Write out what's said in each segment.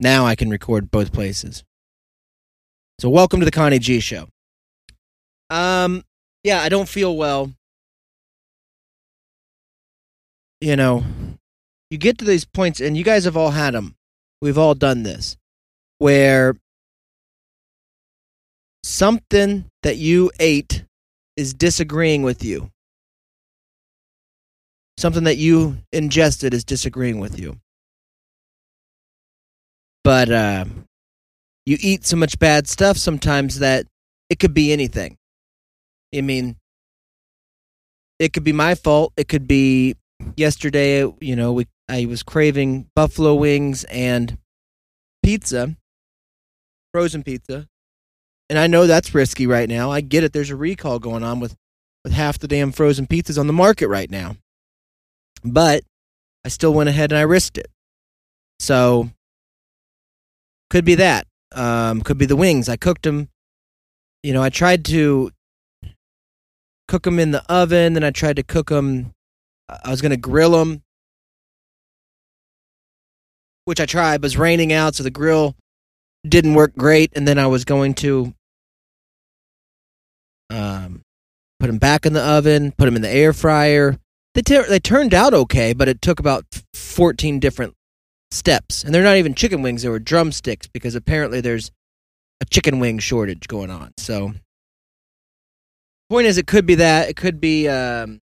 Now I can record both places. So welcome to the Connie G Show. Yeah, I don't feel well. You know, you get to these points, and you guys have all had them. We've all done this, where something that you ate is disagreeing with you. Something that you ingested is disagreeing with you. But you eat so much bad stuff sometimes that it could be anything. I mean, it could be my fault. It could be yesterday, you know, I was craving buffalo wings and pizza, frozen pizza. And I know that's risky right now. I get it. There's a recall going on with half the damn frozen pizzas on the market right now. But I still went ahead and I risked it. So could be that. Could be the wings. I cooked them. You know, I tried to cook them in the oven. Then I tried to cook them. I was going to grill them, which I tried. But it was raining out, so the grill didn't work great. And then I was going to put them back in the oven, put them in the air fryer. They turned out okay, but it took about 14 different steps. And they're not even chicken wings. They were drumsticks because apparently there's a chicken wing shortage going on. So point is, it could be that. It could be, you know,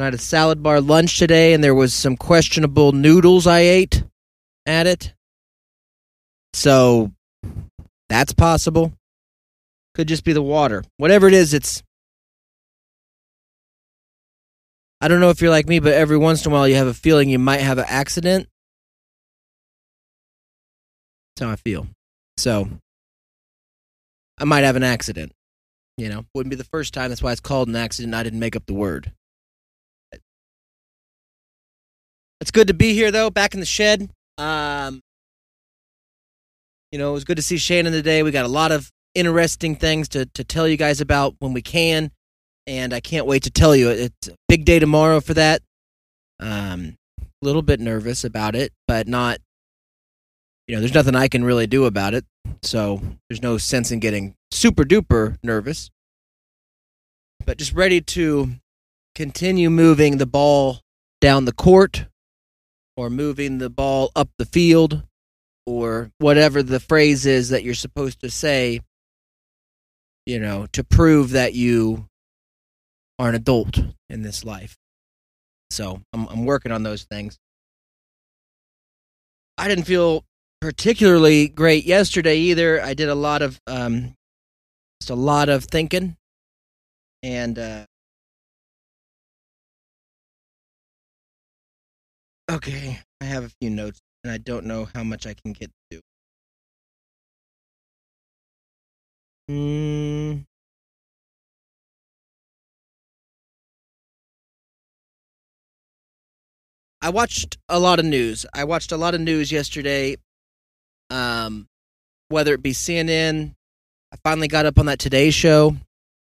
I had a salad bar lunch today, and there was some questionable noodles I ate at it. So that's possible. Could just be the water. Whatever it is, it's... I don't know if you're like me, but every once in a while you have a feeling you might have an accident. That's how I feel. So I might have an accident. You know, wouldn't be the first time. That's why it's called an accident. I didn't make up the word. It's good to be here, though, back in the shed. You know, it was good to see Shannon today. We got a lot of interesting things to tell you guys about when we can, and I can't wait to tell you. It's a big day tomorrow for that. A little bit nervous about it, but not, you know, there's nothing I can really do about it, so there's no sense in getting super-duper nervous, but just ready to continue moving the ball down the court or moving the ball up the field or whatever the phrase is that you're supposed to say, you know, to prove that you are an adult in this life. So I'm working on those things. I didn't feel particularly great yesterday either. I did a lot of just a lot of thinking, and okay, I have a few notes, and I don't know how much I can get to. I watched a lot of news. I watched a lot of news yesterday, whether it be CNN. I finally got up on that Today Show.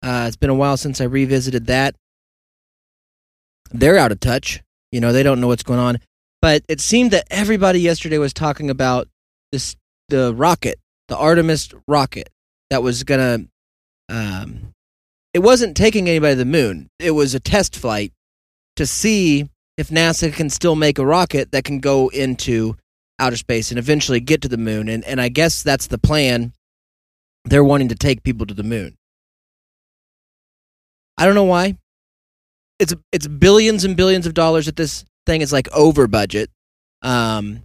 It's been a while since I revisited that. They're out of touch. You know, they don't know what's going on. But it seemed that everybody yesterday was talking about this, the rocket, the Artemis rocket that was going to... it wasn't taking anybody to the moon. It was a test flight to see if NASA can still make a rocket that can go into outer space and eventually get to the moon. And I guess that's the plan. They're wanting to take people to the moon. I don't know why. It's billions and billions of dollars that this thing is like over budget. And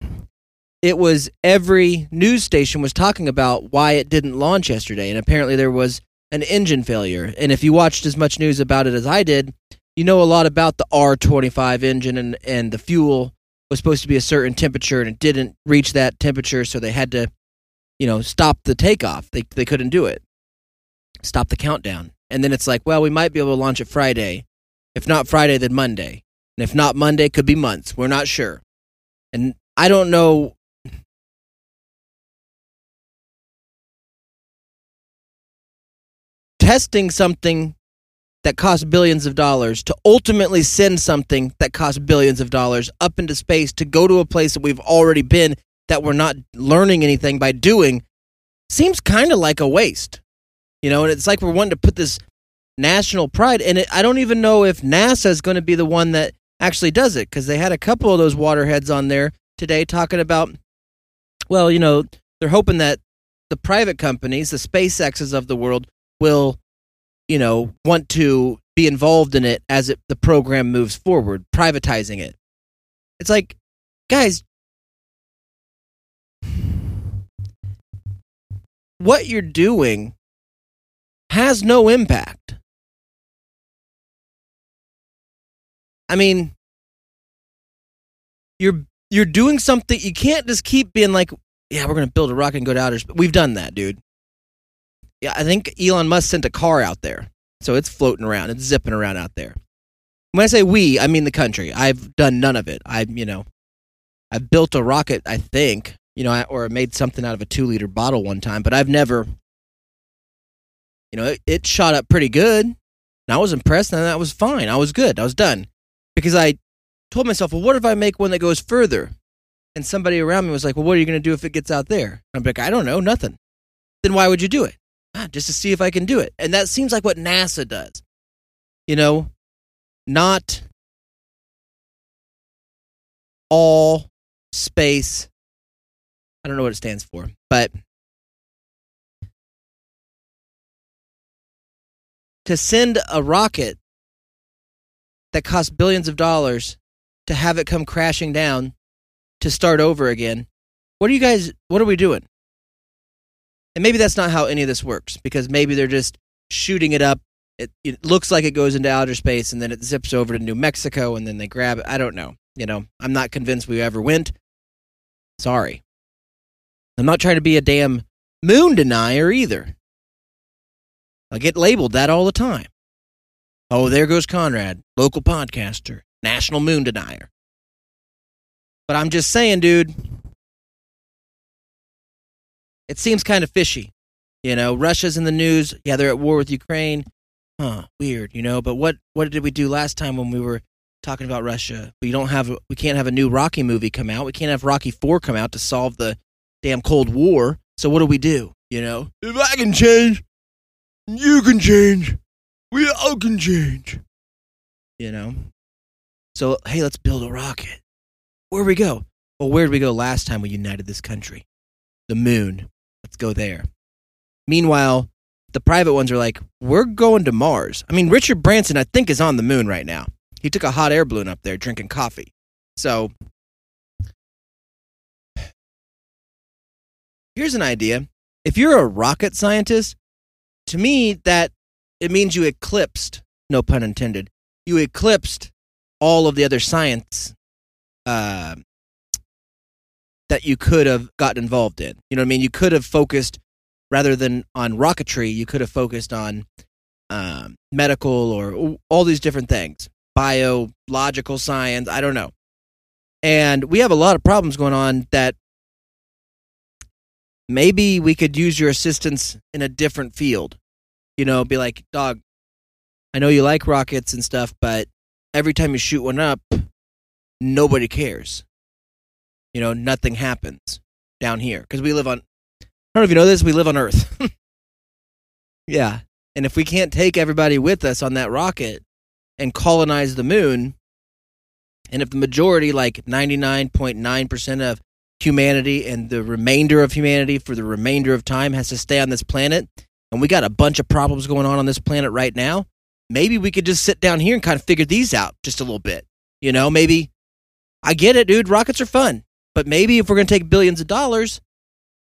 it was every news station was talking about why it didn't launch yesterday. And apparently there was an engine failure. And if you watched as much news about it as I did, you know a lot about the R25 engine, and the fuel was supposed to be a certain temperature and it didn't reach that temperature. So they had to, you know, stop the takeoff. They couldn't do it. Stop the countdown. And then it's like, well, we might be able to launch it Friday. If not Friday, then Monday. And if not Monday, could be months. We're not sure. And I don't know. Testing something that cost billions of dollars to ultimately send something that cost billions of dollars up into space to go to a place that we've already been that we're not learning anything by doing seems kind of like a waste. You know, and it's like we're wanting to put this national pride in it. I don't even know if NASA is going to be the one that actually does it, because they had a couple of those waterheads on there today talking about, well, you know, they're hoping that the private companies, the SpaceXs of the world, will, you know, want to be involved in it as the program moves forward, privatizing it. It's like, guys, what you're doing has no impact. I mean, you're doing something. You can't just keep being like, yeah, we're going to build a rocket and go to outer space. We've done that, dude. Yeah, I think Elon Musk sent a car out there. So it's floating around. It's zipping around out there. When I say we, I mean the country. I've done none of it. I've built a rocket, I think, you know, or made something out of a 2-liter bottle one time, but I've never, you know, it shot up pretty good. And I was impressed, and that was fine. I was good. I was done. Because I told myself, well, what if I make one that goes further? And somebody around me was like, well, what are you going to do if it gets out there? And I'm like, I don't know, nothing. Then why would you do it? Just to see if I can do it. And that seems like what NASA does. You know, not all space. I don't know what it stands for, but to send a rocket that costs billions of dollars to have it come crashing down to start over again. What are we doing? And maybe that's not how any of this works, because maybe they're just shooting it up. It looks like it goes into outer space, and then it zips over to New Mexico, and then they grab it. I don't know. You know, I'm not convinced we ever went. Sorry. I'm not trying to be a damn moon denier either. I get labeled that all the time. Oh, there goes Conrad, local podcaster, national moon denier. But I'm just saying, dude, it seems kind of fishy. You know, Russia's in the news. Yeah, they're at war with Ukraine. Huh, weird, you know. But what did we do last time when we were talking about Russia? We can't have a new Rocky movie come out. We can't have Rocky Four come out to solve the damn Cold War. So what do we do, you know? If I can change, you can change. We all can change. You know? So, hey, let's build a rocket. Where'd we go? Well, where'd we go last time we united this country? The moon. Let's go there. Meanwhile, the private ones are like, we're going to Mars. I mean, Richard Branson, I think, is on the moon right now. He took a hot air balloon up there drinking coffee. So, here's an idea. If you're a rocket scientist, to me, it means you eclipsed, no pun intended, you eclipsed all of the other science that you could have gotten involved in. You know what I mean? You could have focused, rather than on rocketry, you could have focused on medical or all these different things, biological science, I don't know. And we have a lot of problems going on that maybe we could use your assistance in a different field. You know, be like, dog, I know you like rockets and stuff, but every time you shoot one up, nobody cares. You know, nothing happens down here. Because we live on, I don't know if you know this, we live on Earth. Yeah. And if we can't take everybody with us on that rocket and colonize the moon, and if the majority, like 99.9% of humanity and the remainder of humanity for the remainder of time has to stay on this planet, and we got a bunch of problems going on this planet right now, maybe we could just sit down here and kind of figure these out just a little bit. You know, maybe, I get it, dude. Rockets are fun. But maybe if we're going to take billions of dollars,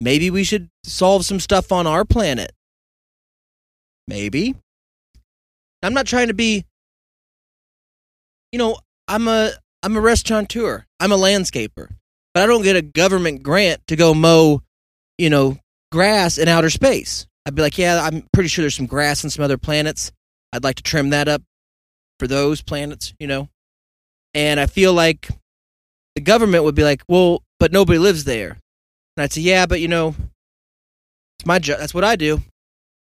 maybe we should solve some stuff on our planet. Maybe. I'm not trying to be, you know, I'm a restaurateur. I'm a landscaper. But I don't get a government grant to go mow, you know, grass in outer space. I'd be like, yeah, I'm pretty sure there's some grass on some other planets. I'd like to trim that up for those planets, you know. And I feel like the government would be like, well, but nobody lives there. And I'd say, yeah, but you know, it's my job. That's what I do.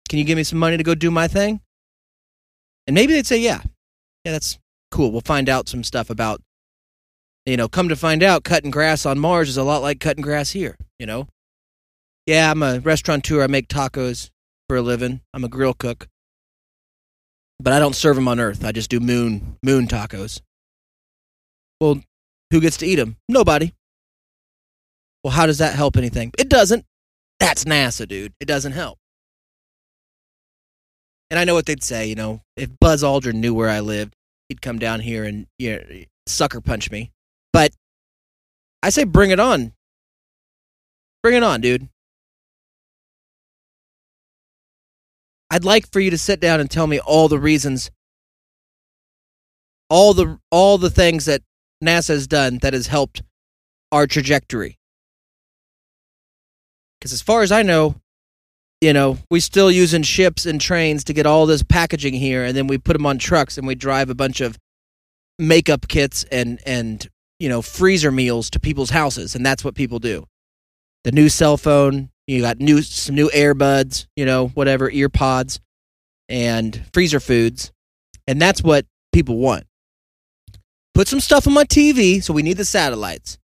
Can you give me some money to go do my thing? And maybe they'd say, yeah, that's cool. We'll find out some stuff about, you know, come to find out cutting grass on Mars is a lot like cutting grass here, you know? Yeah, I'm a restaurateur. I make tacos for a living. I'm a grill cook. But I don't serve them on Earth. I just do moon tacos. Well, who gets to eat them? Nobody. Well, how does that help anything? It doesn't. That's NASA, dude. It doesn't help. And I know what they'd say, you know, if Buzz Aldrin knew where I lived, he'd come down here and, you know, sucker punch me. But I say bring it on. Bring it on, dude. I'd like for you to sit down and tell me all the reasons, all the things that NASA's done that has helped our trajectory. Because as far as I know, you know, we still using ships and trains to get all this packaging here, and then we put them on trucks and we drive a bunch of makeup kits and you know, freezer meals to people's houses, and that's what people do. The new cell phone, you got some new AirBuds, you know, whatever, ear pods, and freezer foods, and that's what people want. Put some stuff on my TV, so we need the satellites.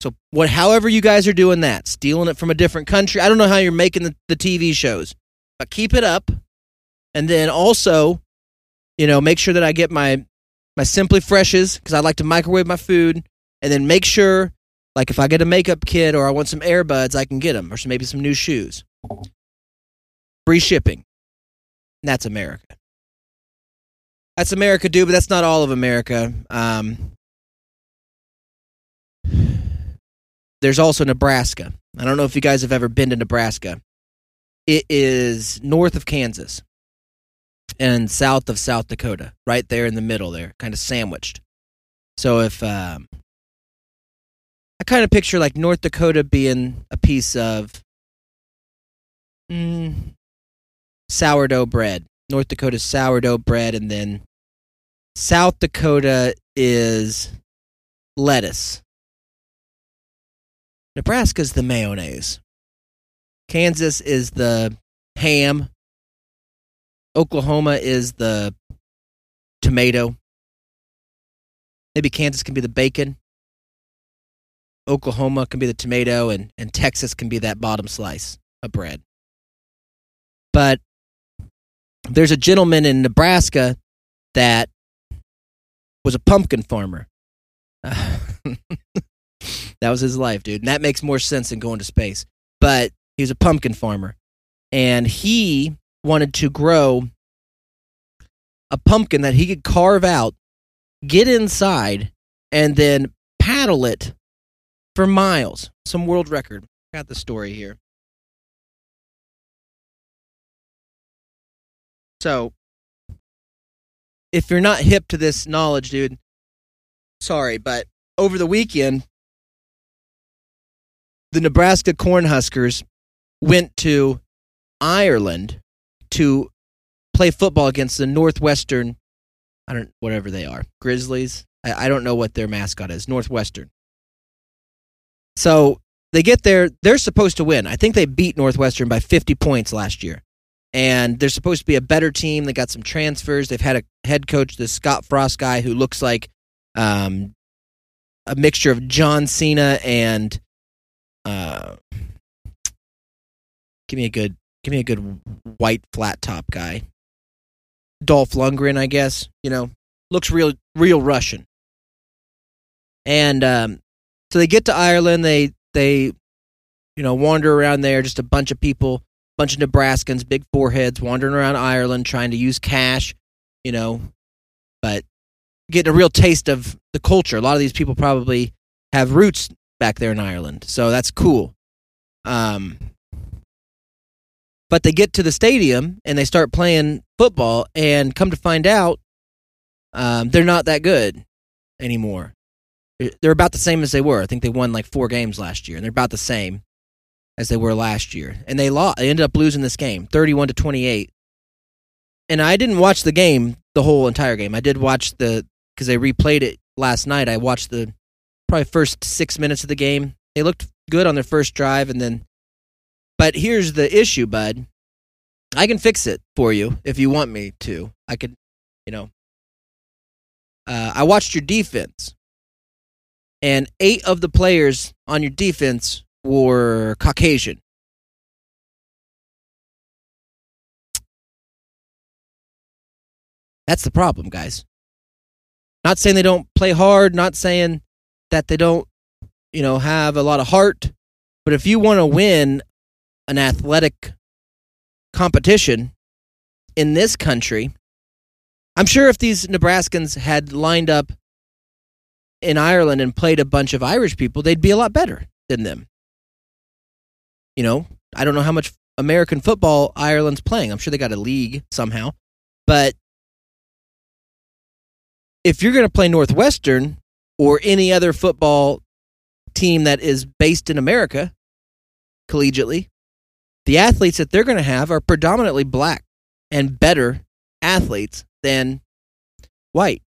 So however you guys are doing that, stealing it from a different country, I don't know how you're making the TV shows, but keep it up, and then also, you know, make sure that I get my Simply Freshes, because I like to microwave my food, and then make sure, like, if I get a makeup kit or I want some AirBuds, I can get them, or maybe some new shoes. Free shipping. And that's America. That's America, dude, but that's not all of America. There's also Nebraska. I don't know if you guys have ever been to Nebraska. It is north of Kansas and south of South Dakota, right there in the middle there, kind of sandwiched. So if... I kind of picture like North Dakota being a piece of sourdough bread. North Dakota's sourdough bread, and then South Dakota is lettuce. Nebraska's the mayonnaise. Kansas is the ham. Oklahoma is the tomato. Maybe Kansas can be the bacon. Oklahoma can be the tomato, and Texas can be that bottom slice of bread. But there's a gentleman in Nebraska that was a pumpkin farmer. That was his life, dude. And that makes more sense than going to space. But he was a pumpkin farmer. And he wanted to grow a pumpkin that he could carve out, get inside, and then paddle it for miles. Some world record. Got the story here. So, if you're not hip to this knowledge, dude, sorry, but over the weekend, the Nebraska Cornhuskers went to Ireland to play football against the Northwestern, whatever they are, Grizzlies. I don't know what their mascot is, Northwestern. So they get there. They're supposed to win. I think they beat Northwestern by 50 points last year. And they're supposed to be a better team. They got some transfers. They've had a head coach, this Scott Frost guy, who looks like a mixture of John Cena and give me a good white flat top guy. Dolph Lundgren, I guess. You know, looks real Russian. And so they get to Ireland, they you know, wander around there, just a bunch of people, bunch of Nebraskans, big foreheads, wandering around Ireland trying to use cash, you know, but getting a real taste of the culture. A lot of these people probably have roots back there in Ireland, so that's cool. But they get to the stadium, and they start playing football, and come to find out, they're not that good anymore. They're about the same as they were. I think they won like 4 games last year, and they're about the same as they were last year. And they lost. They ended up losing this game, 31-28. And I didn't watch the game, the whole entire game. I did watch because they replayed it last night. I watched the probably first 6 minutes of the game. They looked good on their first drive, and then. But here's the issue, bud. I can fix it for you if you want me to. I could you know. I watched your defense, and 8 of the players on your defense were Caucasian. That's the problem, guys. Not saying they don't play hard, not saying that they don't, you know, have a lot of heart, but if you want to win an athletic competition in this country, I'm sure if these Nebraskans had lined up in Ireland and played a bunch of Irish people, they'd be a lot better than them. You know, I don't know how much American football Ireland's playing. I'm sure they got a league somehow, but if you're going to play Northwestern or any other football team that is based in America collegiately, the athletes that they're going to have are predominantly black and better athletes than white.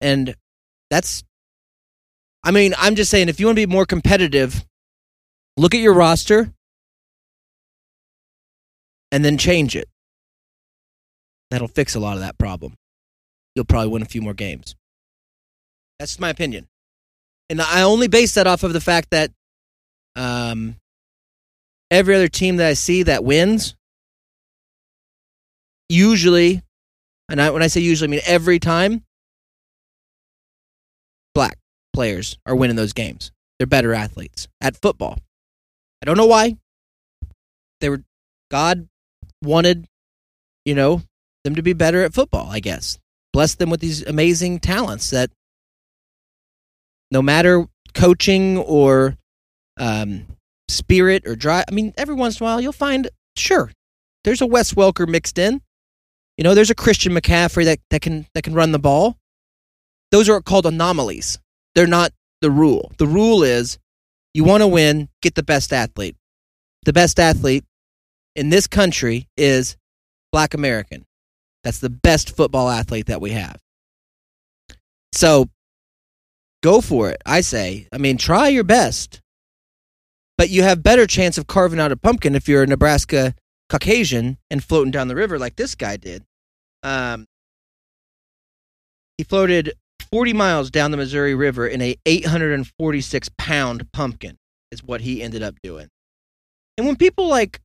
And that's, I mean, I'm just saying, if you want to be more competitive, look at your roster and then change it. That'll fix a lot of that problem. You'll probably win a few more games. That's my opinion. And I only base that off of the fact that every other team that I see that wins, usually, and when I say usually, I mean every time, black players are winning those games. They're better athletes at football. I don't know why. They were, God wanted, you know, them to be better at football, I guess. Bless them with these amazing talents that no matter coaching or spirit or drive, I mean, every once in a while you'll find, sure, there's a Wes Welker mixed in. You know, there's a Christian McCaffrey that can run the ball. Those are called anomalies. They're not the rule. The rule is you want to win, get the best athlete. The best athlete in this country is Black American. That's the best football athlete that we have. So go for it, I say. I mean, try your best. But you have better chance of carving out a pumpkin if you're a Nebraska Caucasian and floating down the river like this guy did. He floated 40 miles down the Missouri River in a 846-pound pumpkin is what he ended up doing. And when people like...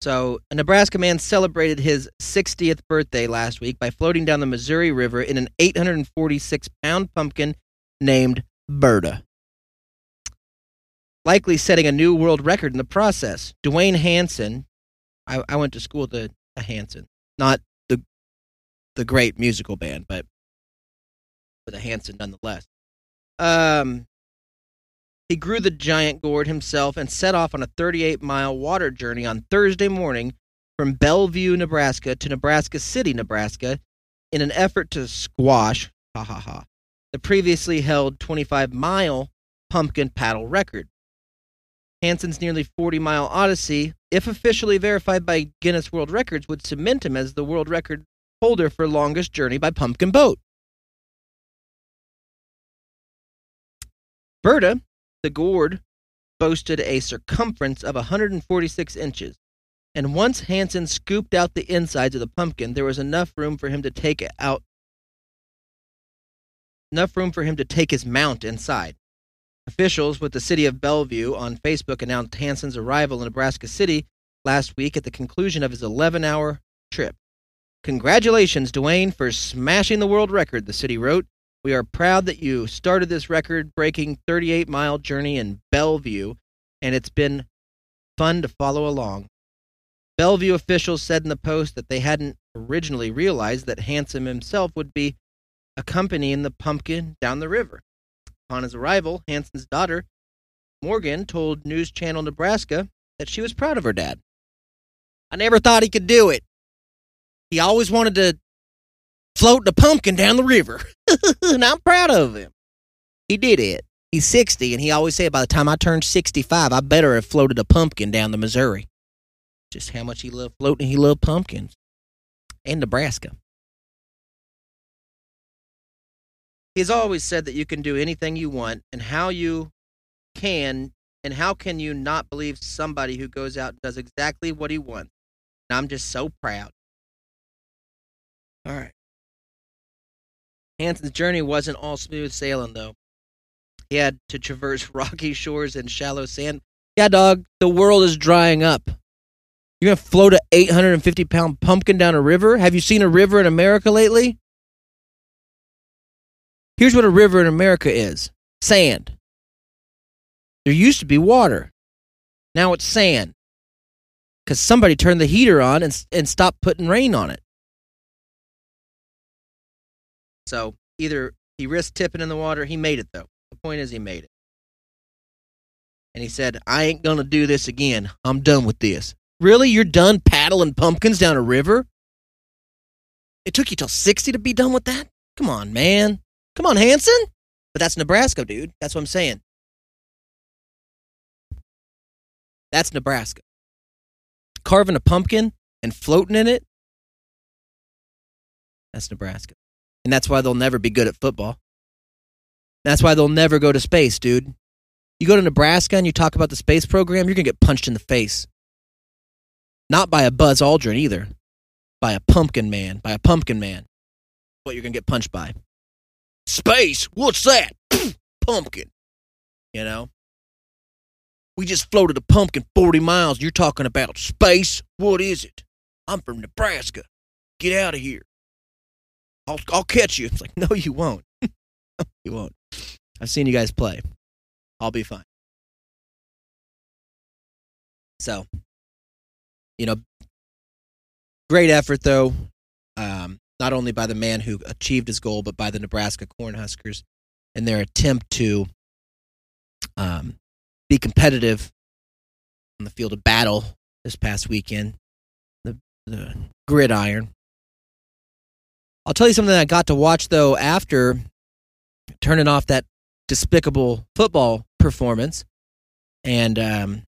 So, a Nebraska man celebrated his 60th birthday last week by floating down the Missouri River in an 846-pound pumpkin named Bertha, likely setting a new world record in the process. Duane Hansen, I went to school with a Hansen, not the great musical band, but with a Hansen nonetheless. He grew the giant gourd himself and set off on a 38-mile water journey on Thursday morning from Bellevue, Nebraska to Nebraska City, Nebraska, in an effort to squash the previously held 25-mile pumpkin paddle record. Hansen's nearly 40-mile odyssey, if officially verified by Guinness World Records, would cement him as the world record holder for longest journey by pumpkin boat. Bertha, the gourd, boasted a circumference of 146 inches, and once Hansen scooped out the insides of the pumpkin, there was enough room for him to take his mount inside. Officials with the city of Bellevue on Facebook announced Hansen's arrival in Nebraska City last week at the conclusion of his 11-hour trip. "Congratulations, Duane, for smashing the world record," the city wrote. "We are proud that you started this record-breaking 38-mile journey in Bellevue, and it's been fun to follow along." Bellevue officials said in the post that they hadn't originally realized that Hansen himself would be accompanying the pumpkin down the river. Upon his arrival, Hansen's daughter, Morgan, told News Channel Nebraska that she was proud of her dad. "I never thought he could do it. He always wanted to float the pumpkin down the river, and I'm proud of him. He did it. He's 60, and he always said, by the time I turned 65, I better have floated a pumpkin down the Missouri." Just how much he loved floating. He loved pumpkins and Nebraska. He's always said that you can do anything you want, and how can you not believe somebody who goes out and does exactly what he wants? And I'm just so proud. All right. Hansen's journey wasn't all smooth sailing, though. He had to traverse rocky shores and shallow sand. Yeah, dog, the world is drying up. You're going to float an 850-pound pumpkin down a river? Have you seen a river in America lately? Here's what a river in America is. Sand. There used to be water. Now it's sand. Because somebody turned the heater on and stopped putting rain on it. So either he risked tipping in the water. He made it, though. The point is he made it. And he said, I ain't going to do this again. I'm done with this. Really? You're done paddling pumpkins down a river? It took you till 60 to be done with that? Come on, man. Come on, Hansen. But that's Nebraska, dude. That's what I'm saying. That's Nebraska. Carving a pumpkin and floating in it? That's Nebraska. And that's why they'll never be good at football. That's why they'll never go to space, dude. You go to Nebraska and you talk about the space program, you're going to get punched in the face. Not by a Buzz Aldrin either. By a pumpkin man. By a pumpkin man. What you're going to get punched by. Space? What's that? Pumpkin. You know? We just floated a pumpkin 40 miles. You're talking about space? What is it? I'm from Nebraska. Get out of here. I'll catch you. It's like, no, you won't. No, you won't. I've seen you guys play. I'll be fine. So, you know, great effort, though, not only by the man who achieved his goal, but by the Nebraska Cornhuskers in their attempt to be competitive on the field of battle this past weekend, the gridiron. I'll tell you something that I got to watch, though, after turning off that despicable football performance. And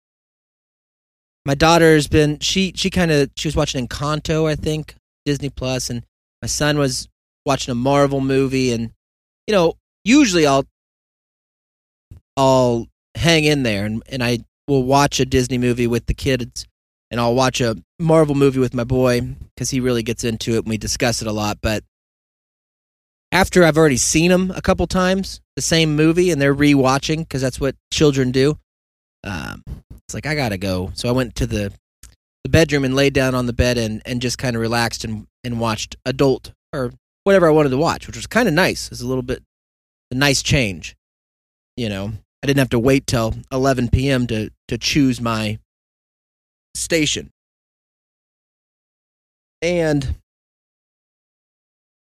my daughter's been, she was watching Encanto, I think, Disney Plus, and my son was watching a Marvel movie. And, you know, usually I'll hang in there and I will watch a Disney movie with the kids, and I'll watch a Marvel movie with my boy because he really gets into it and we discuss it a lot. But after I've already seen them a couple times, the same movie, and they're rewatching because that's what children do, it's like, I got to go. So I went to the bedroom and laid down on the bed and just kind of relaxed and watched adult or whatever I wanted to watch, which was kind of nice. It was a little bit a nice change. You know, I didn't have to wait till 11 p.m. to choose my station. And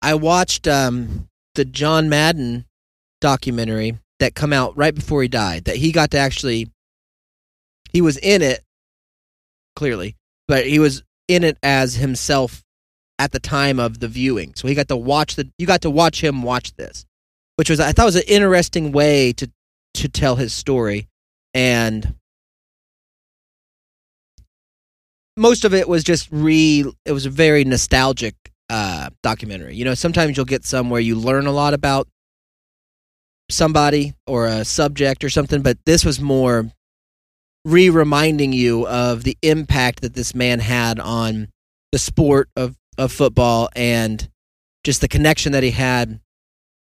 I watched the John Madden documentary that come out right before he died, that he got to actually, he was in it, clearly, but he was in it as himself at the time of the viewing. So he got to watch you got to watch him watch this, which was, I thought, was an interesting way to tell his story. And most of it was it was a very nostalgic documentary. You know, sometimes you'll get some where you learn a lot about somebody or a subject or something, but this was more reminding you of the impact that this man had on the sport of football, and just the connection that he had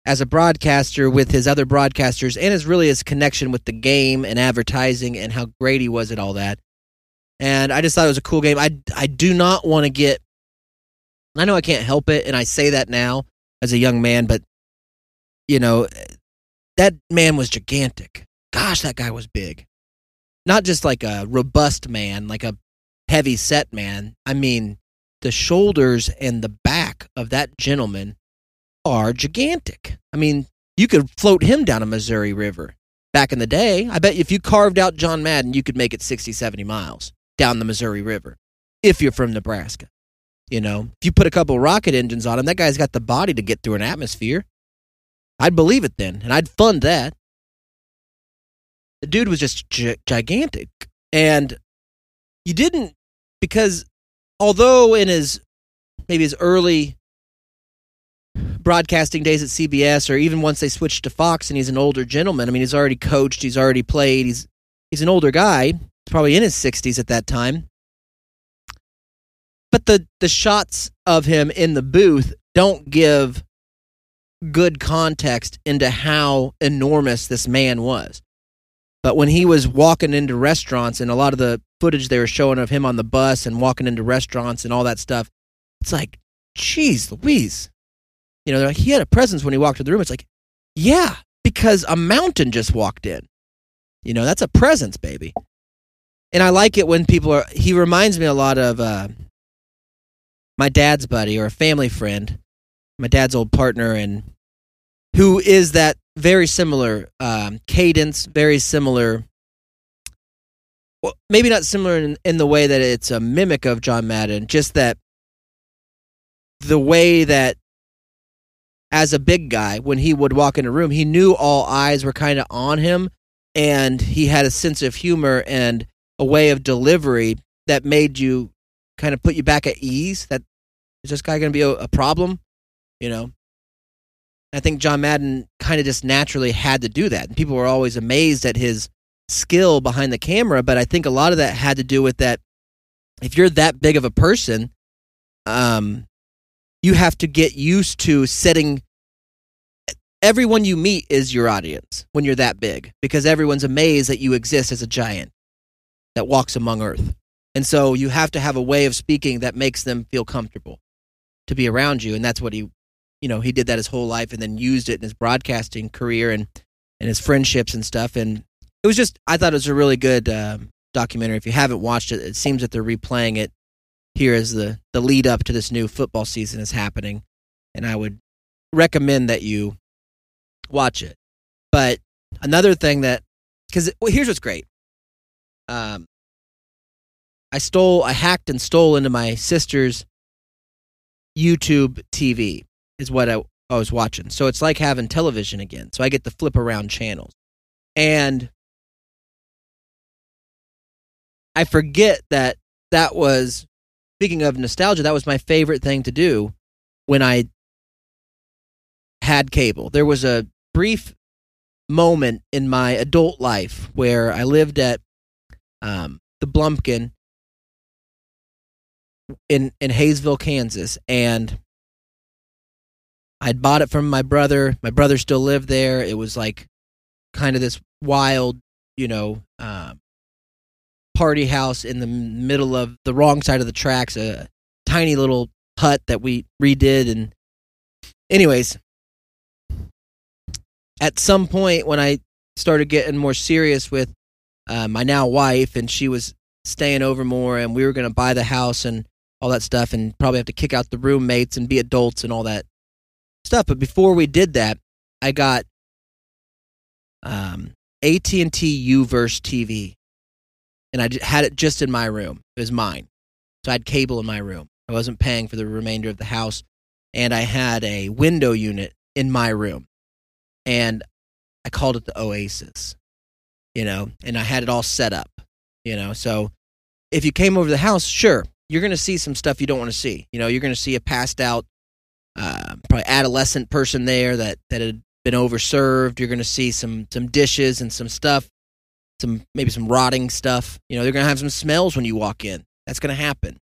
as a broadcaster with his other broadcasters, and as really his connection with the game and advertising and how great he was at all that. And I just thought it was a cool game. I do not want to get, I know I can't help it, and I say that now as a young man, but, you know, that man was gigantic. Gosh, that guy was big. Not just like a robust man, like a heavy set man. I mean, the shoulders and the back of that gentleman are gigantic. I mean, you could float him down a Missouri River. Back in the day, I bet if you carved out John Madden, you could make it 60, 70 miles down the Missouri River if you're from Nebraska. You know, if you put a couple rocket engines on him, that guy's got the body to get through an atmosphere. I'd believe it then, and I'd fund that. The dude was just gigantic. And you didn't, because although in his early broadcasting days at CBS, or even once they switched to Fox and he's an older gentleman, I mean, he's already coached, he's already played, he's an older guy, probably in his 60s at that time. But the shots of him in the booth don't give good context into how enormous this man was. But when he was walking into restaurants, and a lot of the footage they were showing of him on the bus and walking into restaurants and all that stuff, it's like, geez Louise. You know, they're like, he had a presence when he walked in the room. It's like, yeah, because a mountain just walked in. You know, that's a presence, baby. And I like it when people are, he reminds me a lot of my dad's buddy or a family friend, my dad's old partner, and who is that very similar cadence, very similar, well, maybe not similar in the way that it's a mimic of John Madden, just that the way that as a big guy, when he would walk in a room, he knew all eyes were kind of on him, and he had a sense of humor and a way of delivery that made you kind of put you back at ease. That is this guy going to be a problem? You know, I think John Madden kind of just naturally had to do that. And people were always amazed at his skill behind the camera. But I think a lot of that had to do with that. If you're that big of a person, you have to get used to setting. Everyone you meet is your audience when you're that big, because everyone's amazed that you exist as a giant that walks among earth. And so you have to have a way of speaking that makes them feel comfortable to be around you. And that's what he, you know, he did that his whole life and then used it in his broadcasting career and his friendships and stuff. And it was just, I thought it was a really good documentary. If you haven't watched it, it seems that they're replaying it here as the lead up to this new football season is happening. And I would recommend that you watch it. But another thing that, because here's what's great. I hacked and stole into my sister's YouTube TV is what I was watching. So it's like having television again. So I get to flip around channels. And I forget that was, speaking of nostalgia, that was my favorite thing to do when I had cable. There was a brief moment in my adult life where I lived at the Blumpkin in Hayesville, Kansas, and I'd bought it from my brother. My brother still lived there. It was like kind of this wild, you know, party house in the middle of the wrong side of the tracks, a tiny little hut that we redid. And anyways, at some point when I started getting more serious with my now wife, and she was staying over more, and we were going to buy the house and all that stuff, and probably have to kick out the roommates and be adults and all that stuff. But before we did that, I got AT&T UVerse TV, and I had it just in my room. It was mine, so I had cable in my room. I wasn't paying for the remainder of the house, and I had a window unit in my room, and I called it the Oasis. You know, and I had it all set up, you know, so if you came over to the house, sure, you're going to see some stuff you don't want to see. You know, you're going to see a passed out, probably adolescent person there that had been overserved. You're going to see some dishes and some stuff, maybe some rotting stuff. You know, they're going to have some smells when you walk in. That's going to happen.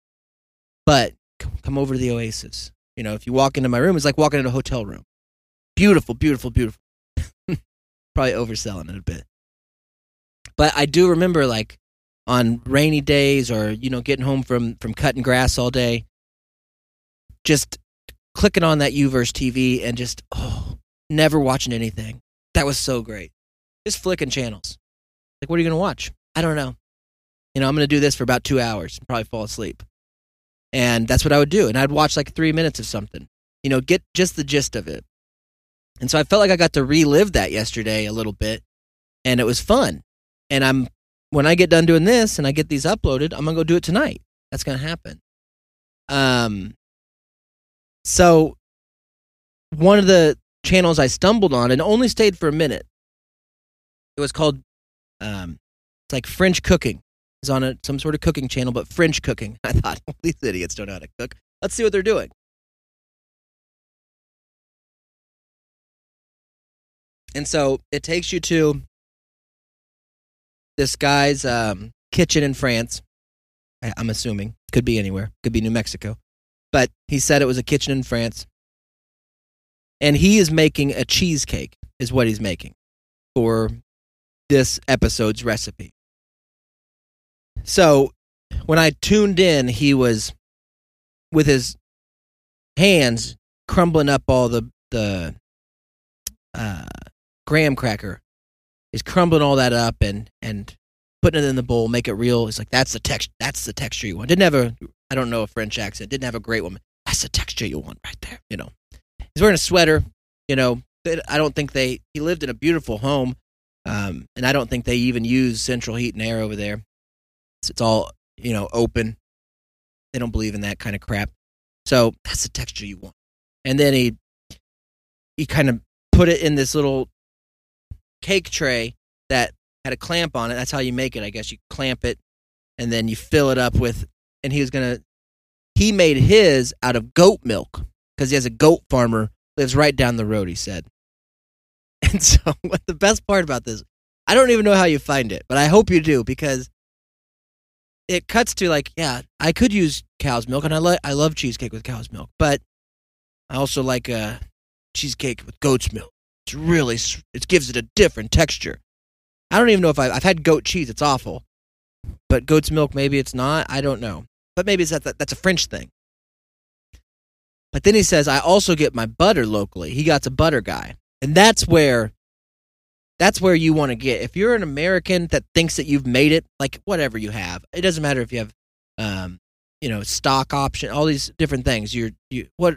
But come over to the Oasis. You know, if you walk into my room, it's like walking into a hotel room. Beautiful, beautiful, beautiful. Probably overselling it a bit. But I do remember, like, on rainy days or, you know, getting home from cutting grass all day, just clicking on that UVerse TV and just, never watching anything. That was so great. Just flicking channels. Like, what are you going to watch? I don't know. You know, I'm going to do this for about 2 hours and probably fall asleep. And that's what I would do. And I'd watch, like, 3 minutes of something. You know, get just the gist of it. And so I felt like I got to relive that yesterday a little bit. And it was fun. And when I get done doing this and I get these uploaded, I'm going to go do it tonight. That's going to happen. So one of the channels I stumbled on and only stayed for a minute, it was called, it's like French cooking. It's on some sort of cooking channel, but French cooking. I thought, well, these idiots don't know how to cook. Let's see what they're doing. And so it takes you to this guy's kitchen in France, I'm assuming. Could be anywhere. Could be New Mexico. But he said it was a kitchen in France. And he is making a cheesecake, is what he's making for this episode's recipe. So when I tuned in, he was with his hands crumbling up all the graham cracker. He's crumbling all that up and putting it in the bowl, make it real. He's like, that's the texture you want. Didn't have a, I don't know, a French accent. Didn't have a great woman. That's the texture you want right there, you know. He's wearing a sweater, you know. I don't think he lived in a beautiful home, and I don't think they even use central heat and air over there. It's all, you know, open. They don't believe in that kind of crap. So that's the texture you want. And then he kind of put it in this little cake tray that had a clamp on it. That's how you make it, I guess. You clamp it, and then you fill it up with, and he made his out of goat milk, because he has a goat farmer, lives right down the road, he said. And so what the best part about this, I don't even know how you find it, but I hope you do, because it cuts to like, yeah, I could use cow's milk, and I love cheesecake with cow's milk, but I also like cheesecake with goat's milk. It's really, it gives it a different texture. I don't even know if I've had goat cheese, it's awful, but goat's milk, maybe it's not, I don't know. But maybe it's that's a French thing. But then he says, I also get my butter locally. He got a butter guy. And that's where you want to get. If you're an American that thinks that you've made it, like whatever you have, it doesn't matter if you have, stock option, all these different things. What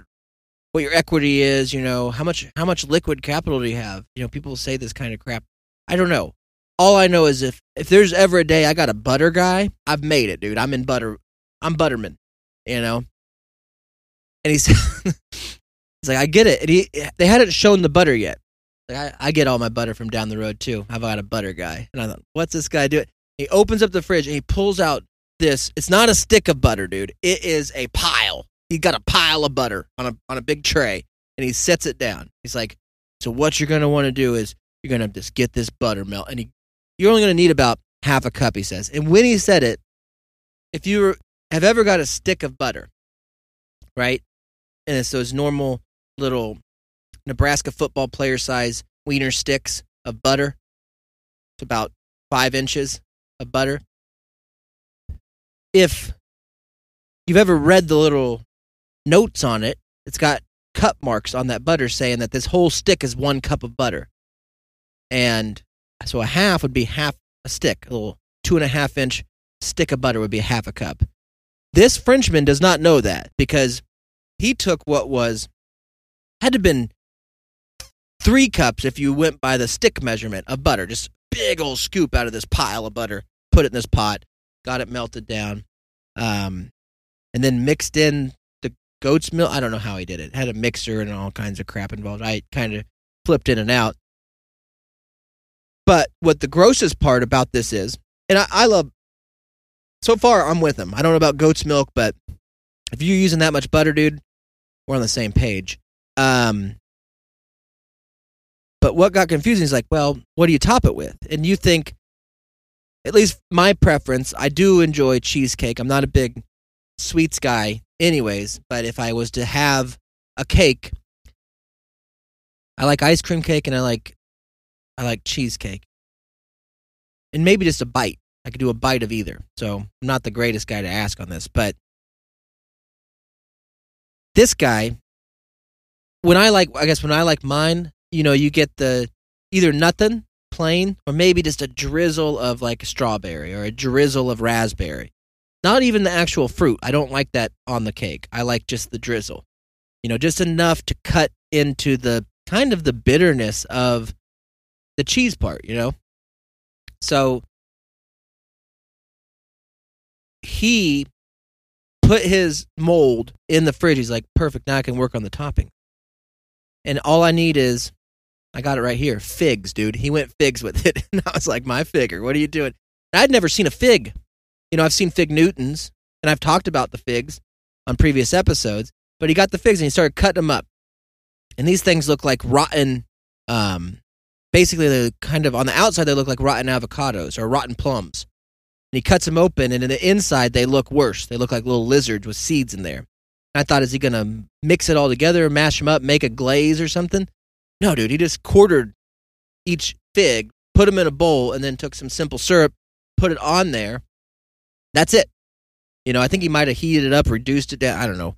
your equity is, you know, how much liquid capital do you have? You know, people say this kind of crap. I don't know. All I know is if there's ever a day I got a butter guy, I've made it, dude. I'm Butterman, you know? And he's like, I get it. And they hadn't shown the butter yet. Like, I get all my butter from down the road, too. I've got a butter guy. And I thought, what's this guy doing? He opens up the fridge, and he pulls out this. It's not a stick of butter, dude. It is a pile. He got a pile of butter on a big tray, and he sets it down. He's like, so what you're going to want to do is you're going to just get this buttermilk. And you're only going to need about half a cup, he says. And when he said it, if you have ever got a stick of butter, right? And it's those normal little Nebraska football player size wiener sticks of butter. It's about 5 inches of butter. If you've ever read the little notes on it, it's got cup marks on that butter saying that this whole stick is 1 cup of butter. And so a half would be half a stick. A little 2.5-inch stick of butter would be half a cup. This Frenchman does not know that, because he took what was, had to have been 3 cups if you went by the stick measurement of butter. Just big old scoop out of this pile of butter, put it in this pot, got it melted down, and then mixed in the goat's milk. I don't know how he did it. It had a mixer and all kinds of crap involved. I kind of flipped in and out. But what the grossest part about this is, and I love, so far I'm with him. I don't know about goat's milk, but if you're using that much butter, dude, we're on the same page. But what got confusing is like, well, what do you top it with? And you think, at least my preference, I do enjoy cheesecake. I'm not a big sweets guy anyways, but if I was to have a cake, I like ice cream cake and I like cheesecake. And maybe just a bite. I could do a bite of either. So I'm not the greatest guy to ask on this, but this guy, when I like mine, you know, you get the either nothing, plain, or maybe just a drizzle of like strawberry or a drizzle of raspberry. Not even the actual fruit. I don't like that on the cake. I like just the drizzle. You know, just enough to cut into the kind of the bitterness of the cheese part, you know? So he put his mold in the fridge. He's like, perfect, now I can work on the topping. And all I need is, I got it right here, figs, dude. He went figs with it. And I was like, my figger, what are you doing? And I'd never seen a fig. You know, I've seen fig Newtons, and I've talked about the figs on previous episodes, but he got the figs and he started cutting them up. And these things look like rotten, basically they're kind of, on the outside they look like rotten avocados or rotten plums. And he cuts them open, and in the inside, they look worse. They look like little lizards with seeds in there. I thought, is he going to mix it all together, mash them up, make a glaze or something? No, dude, he just quartered each fig, put them in a bowl, and then took some simple syrup, put it on there. That's it. You know, I think he might have heated it up, reduced it down. I don't know.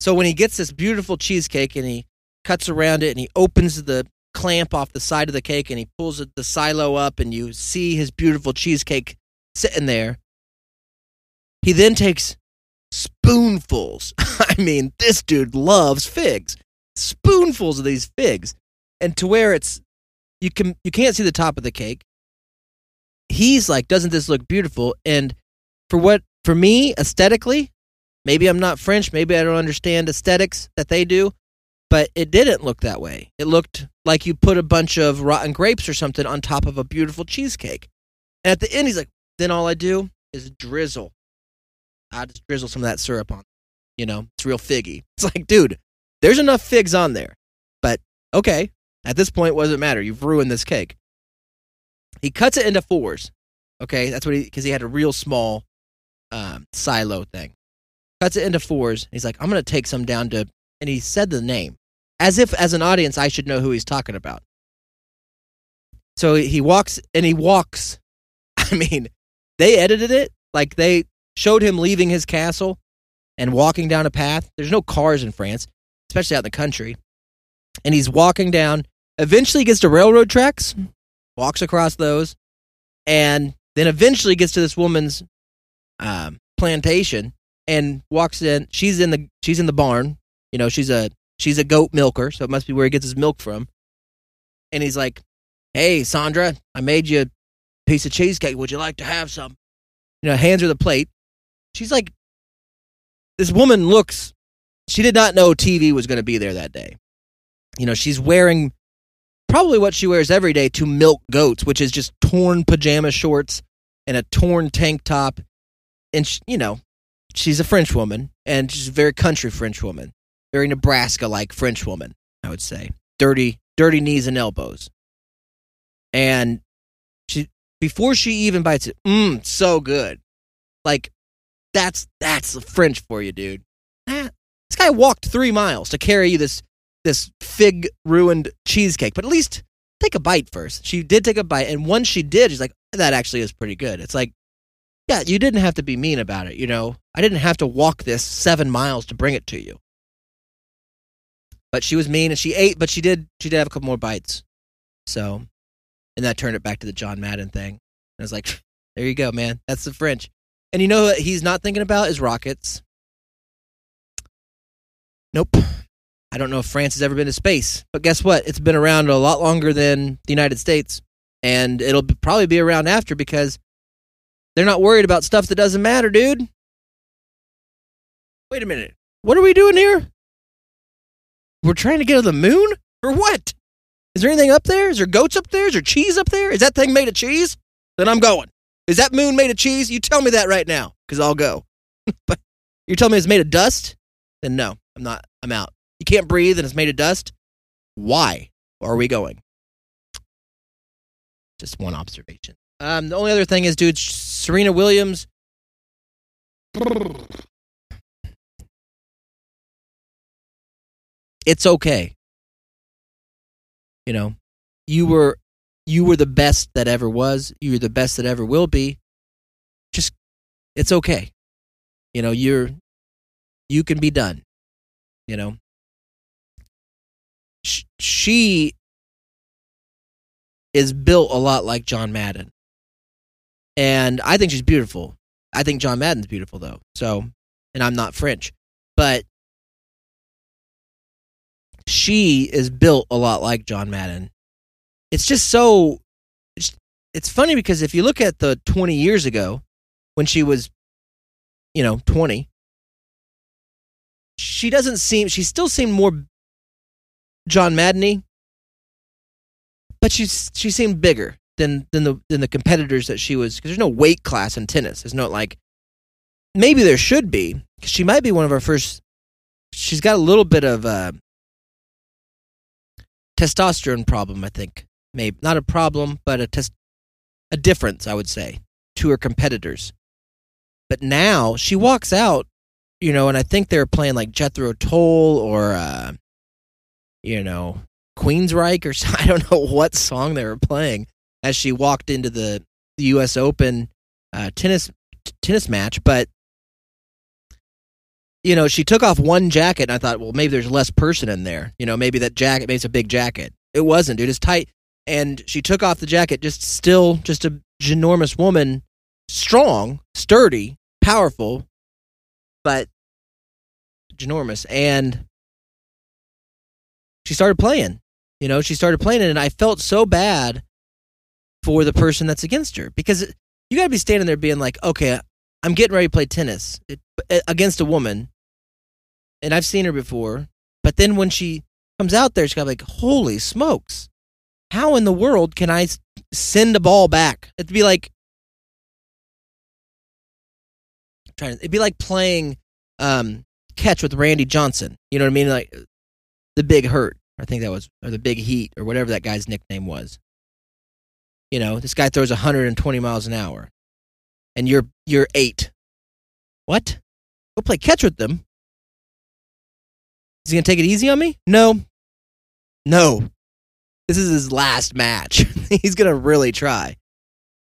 So when he gets this beautiful cheesecake and he cuts around it and he opens the clamp off the side of the cake and he pulls the silo up and you see his beautiful cheesecake sitting there, he then takes spoonfuls. I mean, this dude loves figs. Spoonfuls of these figs. And to where it's, you can't see the top of the cake. He's like, doesn't this look beautiful? And for me, aesthetically, maybe I'm not French, maybe I don't understand aesthetics that they do, but it didn't look that way. It looked like you put a bunch of rotten grapes or something on top of a beautiful cheesecake. And at the end, he's like, then all I do is drizzle. I just drizzle some of that syrup on. You know, it's real figgy. It's like, dude, there's enough figs on there. But, okay, at this point, what does it matter? You've ruined this cake. He cuts it into fours. Okay, that's what he, because he had a real small silo thing. Cuts it into fours. And he's like, I'm going to take some down to, and he said the name. As if, as an audience, I should know who he's talking about. So he walks. I mean, they edited it. Like, they showed him leaving his castle and walking down a path. There's no cars in France, especially out in the country. And he's walking down. Eventually gets to railroad tracks. Walks across those. And then eventually gets to this woman's plantation and walks in. She's in the barn. You know, she's a goat milker, so it must be where he gets his milk from. And he's like, "Hey, Sandra, I made you a piece of cheesecake. Would you like to have some?" You know, hands her the plate. She's like, this woman looks, she did not know TV was going to be there that day. You know, she's wearing probably what she wears every day to milk goats, which is just torn pajama shorts and a torn tank top. And, she's a French woman, and she's a very country French woman. Very Nebraska-like French woman, I would say. Dirty knees and elbows. And she, before she even bites it, so good. Like, that's the French for you, dude. This guy walked 3 miles to carry you this fig-ruined cheesecake. But at least take a bite first. She did take a bite, and once she did, she's like, that actually is pretty good. It's like, yeah, you didn't have to be mean about it, you know. I didn't have to walk this 7 miles to bring it to you. But she was mean, and she ate, but she did have a couple more bites. So, and that turned it back to the John Madden thing. And I was like, there you go, man. That's the French. And you know what he's not thinking about is rockets. Nope. I don't know if France has ever been to space. But guess what? It's been around a lot longer than the United States. And it'll probably be around after, because they're not worried about stuff that doesn't matter, dude. Wait a minute. What are we doing here? We're trying to get to the moon? Or what? Is there anything up there? Is there goats up there? Is there cheese up there? Is that thing made of cheese? Then I'm going. Is that moon made of cheese? You tell me that right now, because I'll go. But you're telling me it's made of dust? Then no, I'm not. I'm out. You can't breathe and it's made of dust? Why are we going? Just one observation. The only other thing is, dude, Serena Williams... It's okay. You know, you were the best that ever was. You were the best that ever will be. Just, it's okay. You know, you can be done. You know, she is built a lot like John Madden. And I think she's beautiful. I think John Madden's beautiful though. So, and I'm not French, but she is built a lot like John Madden. It's just so... It's funny because if you look at the 20 years ago, when she was, 20, she doesn't seem... She still seemed more John Madden-y, but she seemed bigger than the competitors that she was... Because there's no weight class in tennis. There's no, like... Maybe there should be, because she might be one of our first... She's got a little bit of... testosterone problem, I think. Maybe not a problem, but a difference, I would say, to her competitors. But now she walks out you know, and I think they were playing like Jethro Tull or, you know, Queensryche or I don't know what song they were playing as she walked into the U.S. Open tennis match. But, you know, she took off one jacket, and I thought, well, maybe there's less person in there. You know, maybe that jacket, maybe it's a big jacket. It wasn't, dude. It's tight. And she took off the jacket, just a ginormous woman, strong, sturdy, powerful, but ginormous. And she started playing. You know, she started playing it, and I felt so bad for the person that's against her, because you got to be standing there being like, okay, I'm getting ready to play tennis against a woman, and I've seen her before. But then when she comes out there, she's got like, holy smokes, how in the world can I send a ball back? It'd be like playing catch with Randy Johnson. You know what I mean? Like the Big Hurt, I think that was, or the Big Heat, or whatever that guy's nickname was. You know, this guy throws 120 miles an hour, and you're 8. What? Go play catch with them. Is he gonna take it easy on me? No. This is his last match. He's going to really try.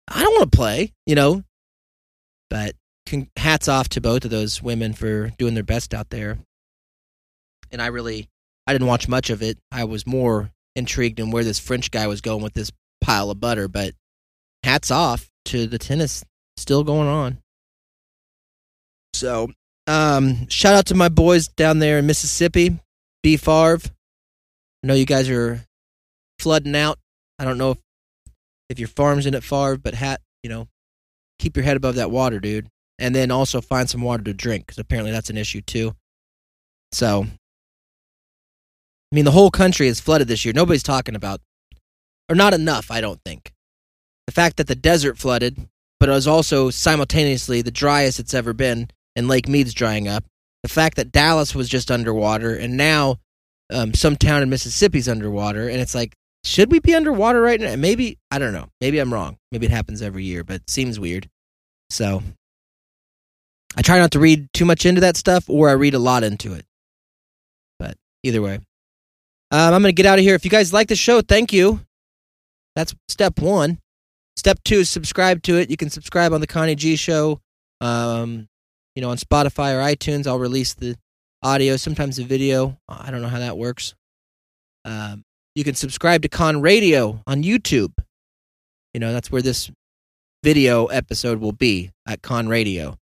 I don't want to play, you know. But hats off to both of those women for doing their best out there. And I didn't watch much of it. I was more intrigued in where this French guy was going with this pile of butter. But hats off to the tennis still going on. So, shout out to my boys down there in Mississippi, B. Favre. I know you guys are flooding out. I don't know if your farm's in at Favre, but you know, keep your head above that water, dude. And then also find some water to drink, because apparently that's an issue too. So, I mean, the whole country is flooded this year. Nobody's talking about, or not enough, I don't think. The fact that the desert flooded, but it was also simultaneously the driest it's ever been, and Lake Mead's drying up. The fact that Dallas was just underwater, and now some town in Mississippi's underwater, and it's like, should we be underwater right now? Maybe, I don't know. Maybe I'm wrong. Maybe it happens every year, but it seems weird. So I try not to read too much into that stuff, or I read a lot into it. But either way, I'm going to get out of here. If you guys like the show, thank you. That's step 1. Step 2 is subscribe to it. You can subscribe on the Connie G Show, you know, on Spotify or iTunes. I'll release the audio, sometimes the video. I don't know how that works. You can subscribe to Con Radio on YouTube. You know, that's where this video episode will be, at Con Radio.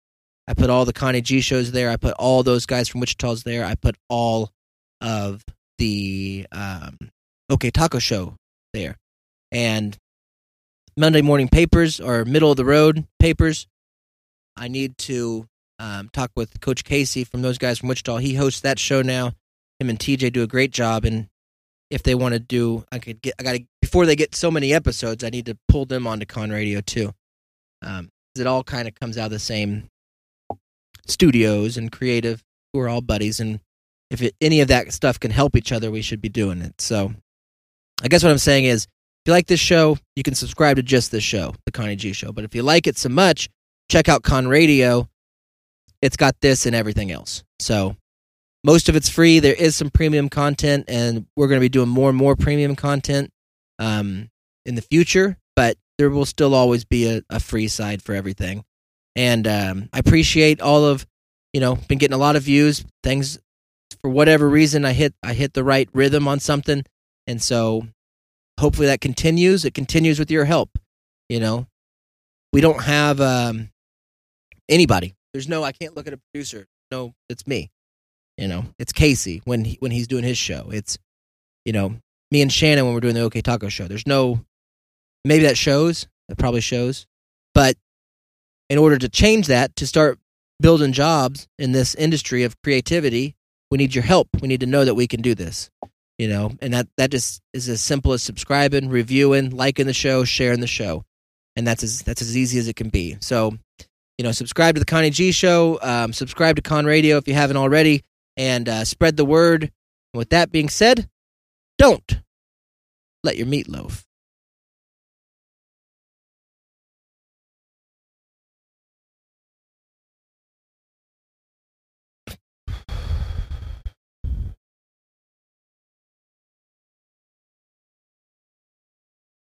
I put all the Connie G shows there. I put all those guys from Wichita's there. I put all of the OK Taco Show there. And Monday morning papers, or middle of the road papers. I need to talk with Coach Casey from those guys from Wichita. He hosts that show now. Him and TJ do a great job. And if they want to do, before they get so many episodes, I need to pull them onto Con Radio too. It all kind of comes out of the same studios and creative, who are all buddies. And if any of that stuff can help each other, we should be doing it. So I guess what I'm saying is, if you like this show, you can subscribe to just this show, the Connie G Show. But if you like it so much, check out Con Radio. It's got this and everything else. So, most of it's free. There is some premium content, and we're going to be doing more and more premium content in the future, but there will still always be a free side for everything. And I appreciate all of, you know, been getting a lot of views. Things, for whatever reason, I hit the right rhythm on something, and so hopefully that continues. It continues with your help, you know. We don't have anybody. There's no, I can't look at a producer. No, it's me. You know, it's Casey when he's doing his show. It's, you know, me and Shannon when we're doing the OK Taco Show. There's no, maybe that shows, it probably shows. But in order to change that, to start building jobs in this industry of creativity, we need your help. We need to know that we can do this, you know, and that just is as simple as subscribing, reviewing, liking the show, sharing the show. And that's as easy as it can be. So, you know, subscribe to the Connie G Show, subscribe to Con Radio if you haven't already. And spread the word. And with that being said, don't let your meatloaf